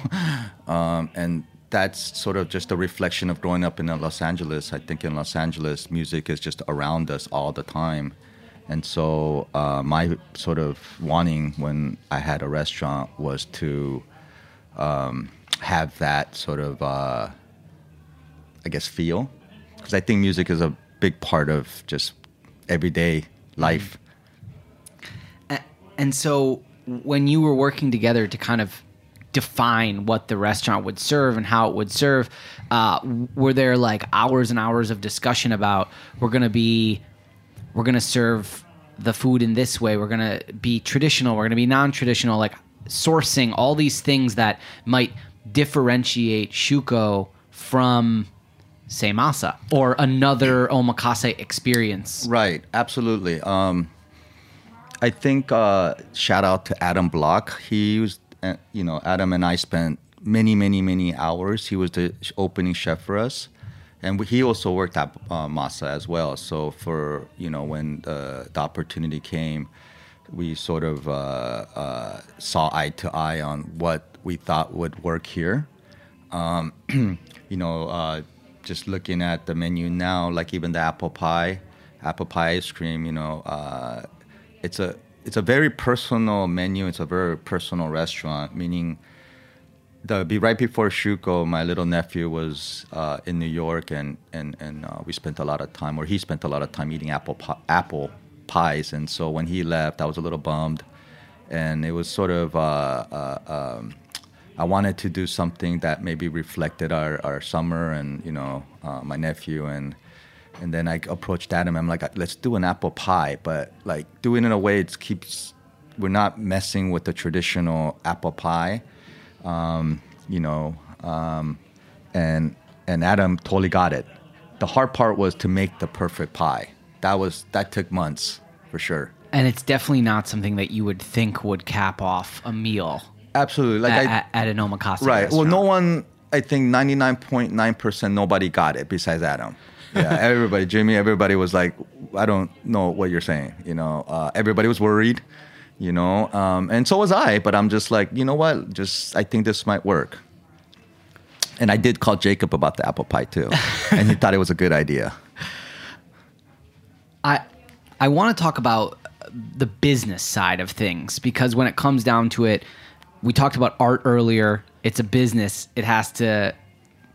um, and that's sort of just a reflection of growing up in Los Angeles. I think in Los Angeles, music is just around us all the time. And so uh, my sort of wanting when I had a restaurant was to um, have that sort of, uh, I guess, feel. Because I think music is a big part of just everyday life. And so when you were working together to kind of define what the restaurant would serve and how it would serve, uh, were there like hours and hours of discussion about we're going to be... we're going to serve the food in this way, we're going to be traditional, we're going to be non-traditional, like sourcing all these things that might differentiate Shuko from, say, Masa or another omakase experience? Right, absolutely. Um, I think uh, shout out to Adam Block. He was, uh, you know, Adam and I spent many, many, many hours. He was the opening chef for us. And he also worked at uh, Masa as well. So for, you know, when uh, the opportunity came, we sort of uh, uh, saw eye to eye on what we thought would work here. Um, you know, uh, just looking at the menu now, like even the apple pie, apple pie ice cream, you know, uh, it's a it's a very personal menu. It's a very personal restaurant, meaning... The, be right before Shuko, my little nephew was uh, in New York, and and and uh, we spent a lot of time, or he spent a lot of time eating apple pi- apple pies. And so when he left, I was a little bummed, and it was sort of uh, uh, um, I wanted to do something that maybe reflected our, our summer, and you know uh, my nephew, and and then I approached Adam. I'm like, let's do an apple pie, but like do it in a way it keeps we're not messing with the traditional apple pie. Um, you know, um, and and Adam totally got it. The hard part was to make the perfect pie. That was that took months for sure. And it's definitely not something that you would think would cap off a meal. Absolutely, like at, I, at, at an omakase. Right. Restaurant. Well, no one. I think ninety-nine point nine percent nobody got it besides Adam. Yeah, everybody, Jimmy, everybody was like, I don't know what you're saying. You know, uh, everybody was worried. You know, um, and so was I, but I'm just like, you know what, just, I think this might work. And I did call Jacob about the apple pie too, and he thought it was a good idea. I, I want to talk about the business side of things, because when it comes down to it, we talked about art earlier. It's a business. It has to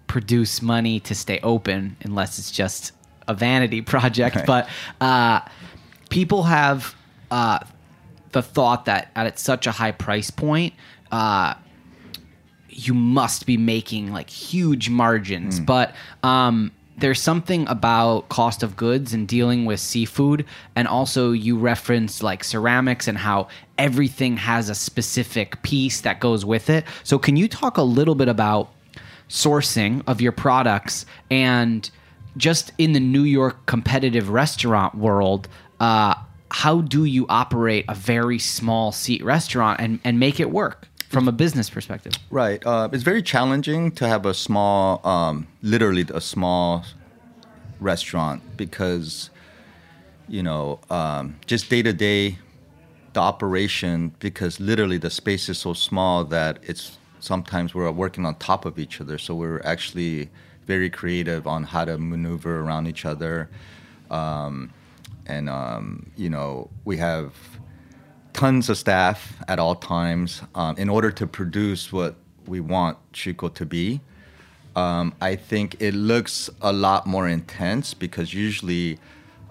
produce money to stay open, unless it's just a vanity project. Right. But uh, people have... Uh, the thought that at such a high price point, uh, you must be making like huge margins. Mm. But um, there's something about cost of goods and dealing with seafood. And also you referenced like ceramics and how everything has a specific piece that goes with it. So can you talk a little bit about sourcing of your products, and just in the New York competitive restaurant world, uh, how do you operate a very small seat restaurant and, and make it work from a business perspective? Right. Uh, it's very challenging to have a small, um, literally a small restaurant, because, you know, um, just day to day, the operation, because literally the space is so small that it's sometimes we're working on top of each other. So we're actually very creative on how to maneuver around each other. Um, And, um, you know, we have tons of staff at all times um, in order to produce what we want Shuko to be. Um, I think it looks a lot more intense, because usually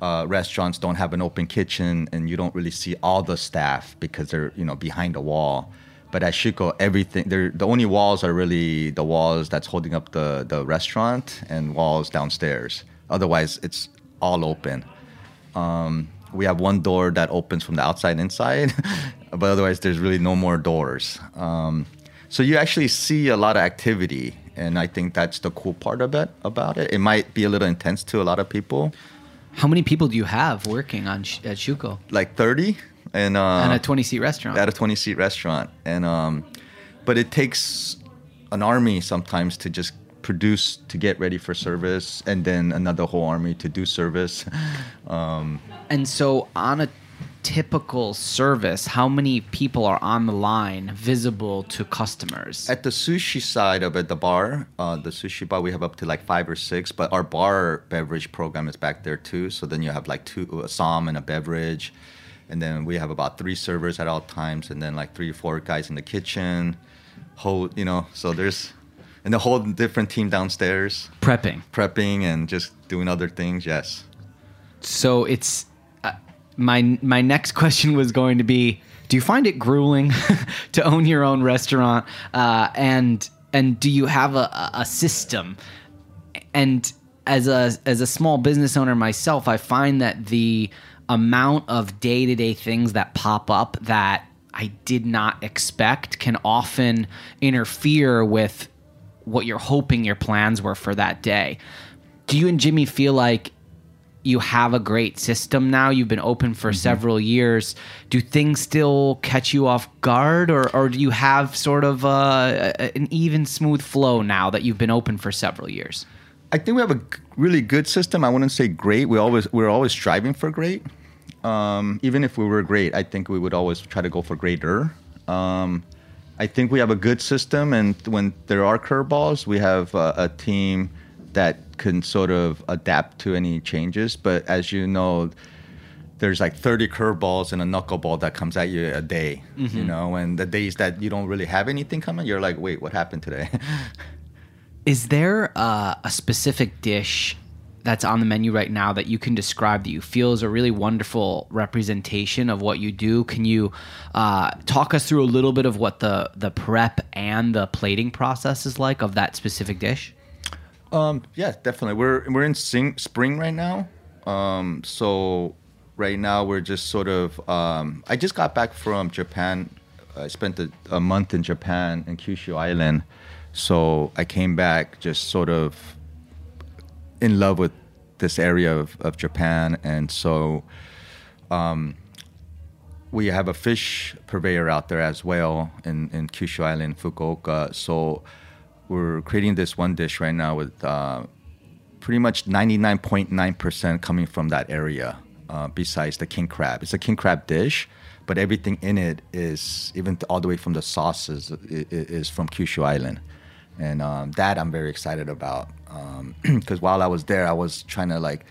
uh, restaurants don't have an open kitchen and you don't really see all the staff because they're, you know, behind a wall. But at Shuko, everything, the only walls are really the walls that's holding up the, the restaurant and walls downstairs. Otherwise, it's all open. Um, we have one door that opens from the outside inside, but otherwise there's really no more doors. Um, so you actually see a lot of activity, and I think that's the cool part of it, about it. It might be a little intense to a lot of people. How many people do you have working on sh- at Shuko? Like thirty, and uh, and a twenty-seat restaurant. At a twenty-seat restaurant, and um, but it takes an army sometimes to just produce, to get ready for service, and then another whole army to do service. Um, and so on a typical service, how many people are on the line visible to customers? At the sushi side of it, the bar, uh, the sushi bar, we have up to like five or six, but our bar beverage program is back there too. So then you have like two, a som and a beverage. And then we have about three servers at all times, and then like three or four guys in the kitchen, whole, you know, so there's, and the whole different team downstairs. Prepping. Prepping and just doing other things, yes. So it's, uh, my my next question was going to be, do you find it grueling to own your own restaurant? Uh, and and do you have a, a system? And as a as a small business owner myself, I find that the amount of day-to-day things that pop up that I did not expect can often interfere with what you're hoping your plans were for that day. Do you and Jimmy feel like you have a great system now? You've been open for mm-hmm. several years. Do things still catch you off guard, or, or do you have sort of a, a, an even smooth flow now that you've been open for several years? I think we have a really good system. I wouldn't say great. We always, we're always striving for great. Um, even if we were great, I think we would always try to go for greater. Um, I think we have a good system, and when there are curveballs, we have a, a team that can sort of adapt to any changes. But as you know, there's like thirty curveballs and a knuckleball that comes at you a day, mm-hmm. you know, and the days that you don't really have anything coming, you're like, wait, what happened today? Is there uh, a specific dish that's on the menu right now that you can describe that you feel is a really wonderful representation of what you do? Can you uh, talk us through a little bit of what the, the prep and the plating process is like of that specific dish? Um, yeah, definitely. We're we're in sing- spring right now. Um, so right now we're just sort of... Um, I just got back from Japan. I spent a, a month in Japan in Kyushu Island. So I came back just sort of in love with this area of, of Japan. And so um, we have a fish purveyor out there as well in, in Kyushu Island, Fukuoka. So we're creating this one dish right now with uh, pretty much ninety-nine point nine percent coming from that area, uh, besides the king crab. It's a king crab dish, but everything in it is, even all the way from the sauces, is from Kyushu Island. And um, that I'm very excited about, because um, while I was there, I was trying to like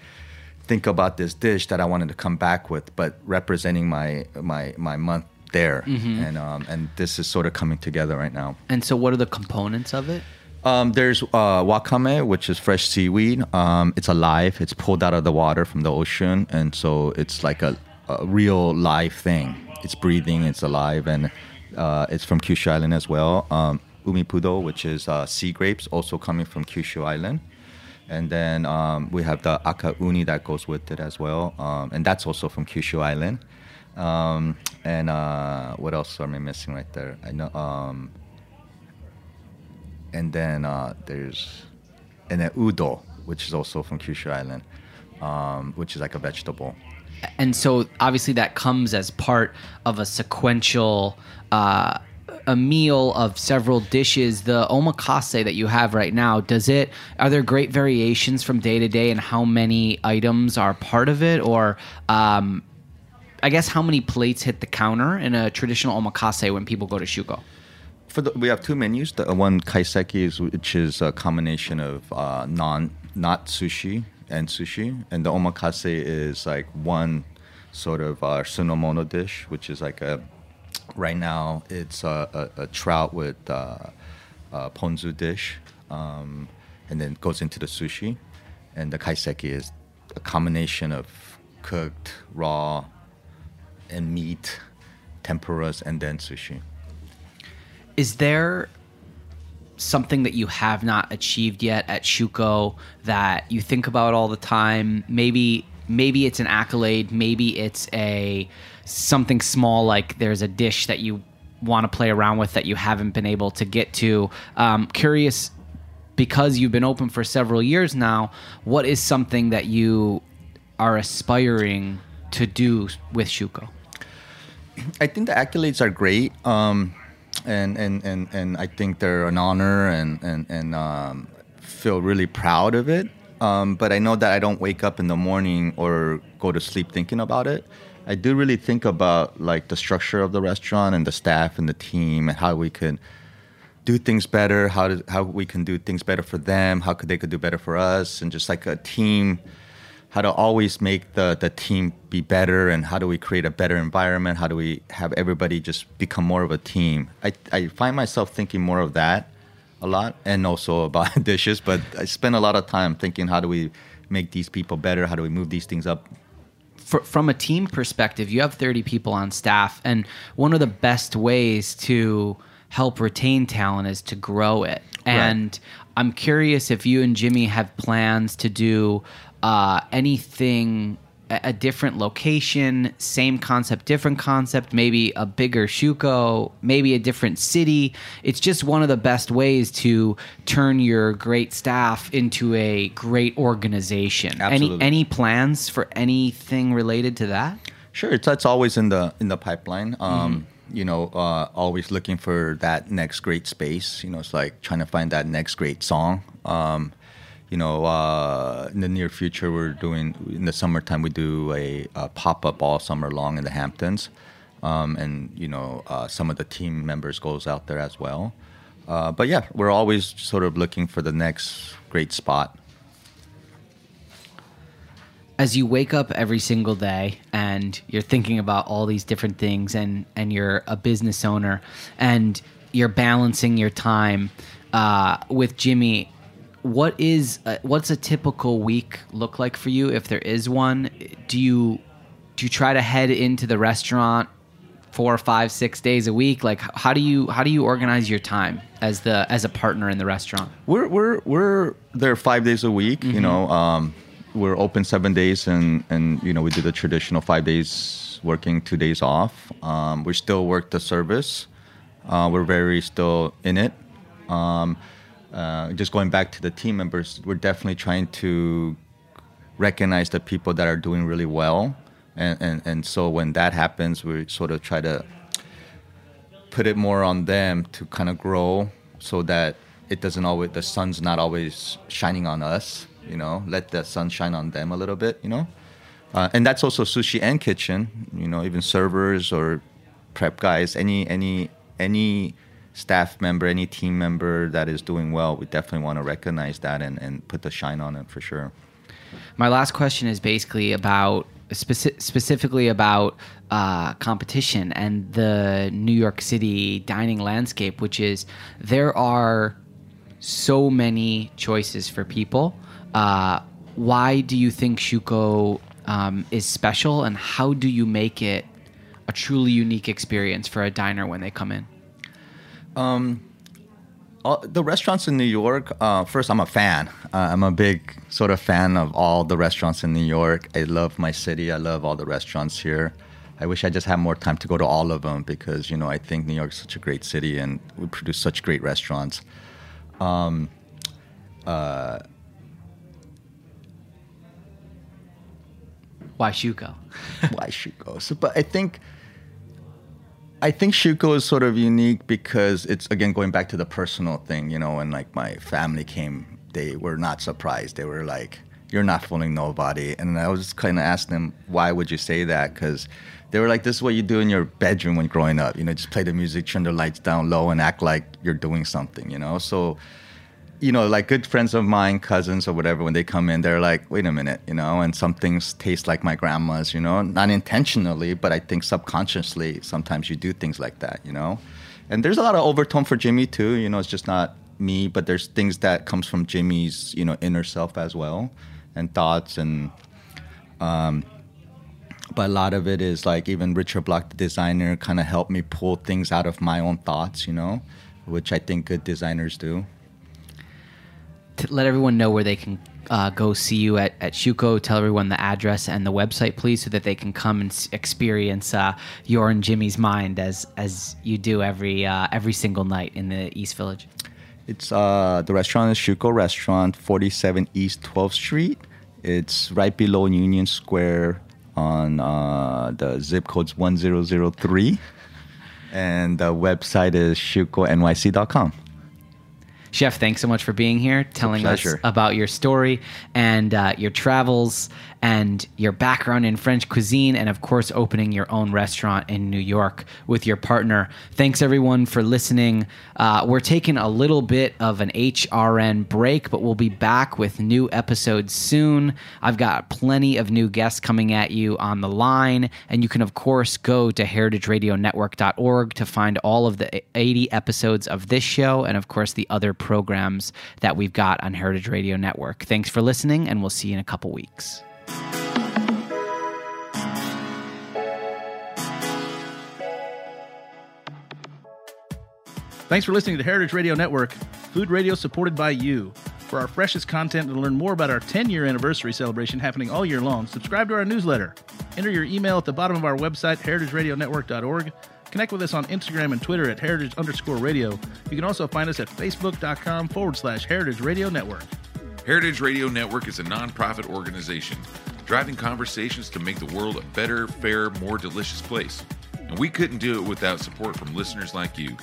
think about this dish that I wanted to come back with, but representing my my my month there, mm-hmm. and um, and this is sort of coming together right now. And so, what are the components of it? Um, there's uh, wakame, which is fresh seaweed. Um, it's alive. It's pulled out of the water from the ocean, and so it's like a, a real live thing. It's breathing. It's alive, and uh, it's from Kyushu Island as well. Um, Umipudo, which is uh, sea grapes, also coming from Kyushu Island. And then um, we have the aka uni that goes with it as well. Um, and that's also from Kyushu Island. Um, and uh, what else am I missing right there? I know. Um, and then uh, there's and then udo, which is also from Kyushu Island, um, which is like a vegetable. And so obviously that comes as part of a sequential... Uh, a meal of several dishes. The omakase that you have right now, does it, are there great variations from day to day in how many items are part of it? Or um, I guess how many plates hit the counter in a traditional omakase when people go to Shuko? For the, we have two menus. The one kaiseki, is, which is a combination of uh, non, not sushi and sushi. And the omakase is like one sort of uh, tsunomono dish, which is like a Right now, it's a, a, a trout with uh, a ponzu dish, um, and then goes into the sushi. And the kaiseki is a combination of cooked, raw, and meat, tempuras, and then sushi. Is there something that you have not achieved yet at Shuko that you think about all the time? Maybe, maybe it's an accolade. Maybe it's a... something small, like there's a dish that you want to play around with that you haven't been able to get to. Um, curious, because you've been open for several years now, what is something that you are aspiring to do with Shuko? I think the accolades are great, um, and, and, and, and I think they're an honor, and, and, and um, feel really proud of it. Um, but I know that I don't wake up in the morning or go to sleep thinking about it. I do really think about like the structure of the restaurant and the staff and the team and how we could do things better, how to, how we can do things better for them, how could they could do better for us, and just like a team, how to always make the, the team be better, and how do we create a better environment, how do we have everybody just become more of a team. I, I find myself thinking more of that a lot, and also about dishes, but I spend a lot of time thinking how do we make these people better, how do we move these things up. For, from a team perspective, you have thirty people on staff, and one of the best ways to help retain talent is to grow it. And right. I'm curious if you and Jimmy have plans to do uh, anything, a, a different location, same concept, different concept, maybe a bigger Shuko, maybe a different city. It's just one of the best ways to turn your great staff into a great organization. Absolutely. Any any plans for anything related to that? Sure, it's, it's always in the in the pipeline. Um, mm-hmm. You know, uh, always looking for that next great space. You know, it's like trying to find that next great song. Um, you know, uh, in the near future, we're doing, in the summertime, we do a, a pop-up all summer long in the Hamptons. Um, and, you know, uh, some of the team members goes out there as well. Uh, but yeah, we're always sort of looking for the next great spot. As you wake up every single day and you're thinking about all these different things, and, and you're a business owner and you're balancing your time uh, with Jimmy, what is a, what's a typical week look like for you, if there is one? Do you do you try to head into the restaurant four, five, six days a week? Like, how do you how do you organize your time as the as a partner in the restaurant? We're we're we're there five days a weweek, mm-hmm. you know. Um, We're open seven days, and, and you know, we do the traditional five days working, two days off. Um, we still work the service. Uh, we're very still in it. Um, uh, just going back to the team members, we're definitely trying to recognize the people that are doing really well. And, and, and so when that happens, we sort of try to put it more on them to kind of grow, so that it doesn't always, the sun's not always shining on us. You know, let the sun shine on them a little bit, you know. Uh, and that's also sushi and kitchen, you know, even servers or prep guys, any any any staff member, any team member that is doing well, we definitely want to recognize that and, and put the shine on it for sure. My last question is basically about, speci- specifically about uh, competition and the New York City dining landscape, which is there are so many choices for people. Uh, why do you think Shuko um, is special, and how do you make it a truly unique experience for a diner when they come in? Um, all, the restaurants in New York, uh, first, I'm a fan. Uh, I'm a big sort of fan of all the restaurants in New York. I love my city. I love all the restaurants here. I wish I just had more time to go to all of them, because, you know, I think New York is such a great city and we produce such great restaurants. Um, uh, Why Shuko? Why Shuko? So, but I think, I think Shuko is sort of unique because it's, again, going back to the personal thing, you know, when like my family came, they were not surprised. They were like, you're not fooling nobody. And I was just kind of asking them, why would you say that? Because they were like, this is what you do in your bedroom when growing up. You know, just play the music, turn the lights down low, and act like you're doing something, you know? So, you know, like good friends of mine, cousins or whatever, when they come in, they're like, wait a minute, you know, and some things taste like my grandma's, you know, not intentionally, but I think subconsciously sometimes you do things like that, you know. And there's a lot of overtone for Jimmy too, you know, it's just not me, but there's things that comes from Jimmy's, you know, inner self as well, and thoughts, and um, but a lot of it is like, even Richard Block, the designer, kind of helped me pull things out of my own thoughts, you know, which I think good designers do. To let everyone know where they can uh, go see you at, at Shuko. Tell everyone the address and the website, please, so that they can come and s- experience uh, your and Jimmy's mind as as you do every uh, every single night in the East Village. It's uh, the restaurant is Shuko Restaurant, forty-seven East twelfth Street. It's right below Union Square on uh, the zip code's one zero zero three. And the website is shuko n y c dot com. Chef, thanks so much for being here, telling us about your story and uh, your travels and your background in French cuisine, and of course, opening your own restaurant in New York with your partner. Thanks everyone for listening. Uh, we're taking a little bit of an H R N break, but we'll be back with new episodes soon. I've got plenty of new guests coming at you on the line, and you can of course go to heritage radio network dot org to find all of the eighty episodes of this show and of course the other programs that we've got on Heritage Radio Network. Thanks for listening, and we'll see you in a couple weeks. Thanks for listening to Heritage Radio Network, food radio supported by you. For our freshest content and to learn more about our ten-year anniversary celebration happening all year long, subscribe to our newsletter. Enter your email at the bottom of our website, heritage radio network dot org. Connect with us on Instagram and Twitter at heritage underscore radio. You can also find us at facebook.com forward slash heritage radio network. Heritage Radio Network is a nonprofit organization driving conversations to make the world a better, fairer, more delicious place. And we couldn't do it without support from listeners like you.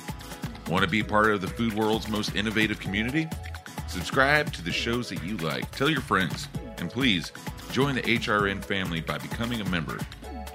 Want to be part of the food world's most innovative community? Subscribe to the shows that you like. Tell your friends. And please, join the H R N family by becoming a member.